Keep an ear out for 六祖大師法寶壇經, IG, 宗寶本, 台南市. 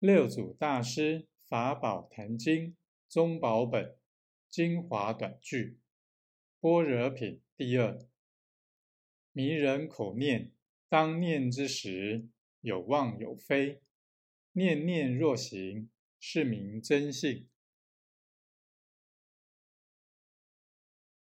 六祖大师法宝坛经宗宝本精华短句般若品第二。迷人口念，当念之时，有妄有非，念念若行，是名真性。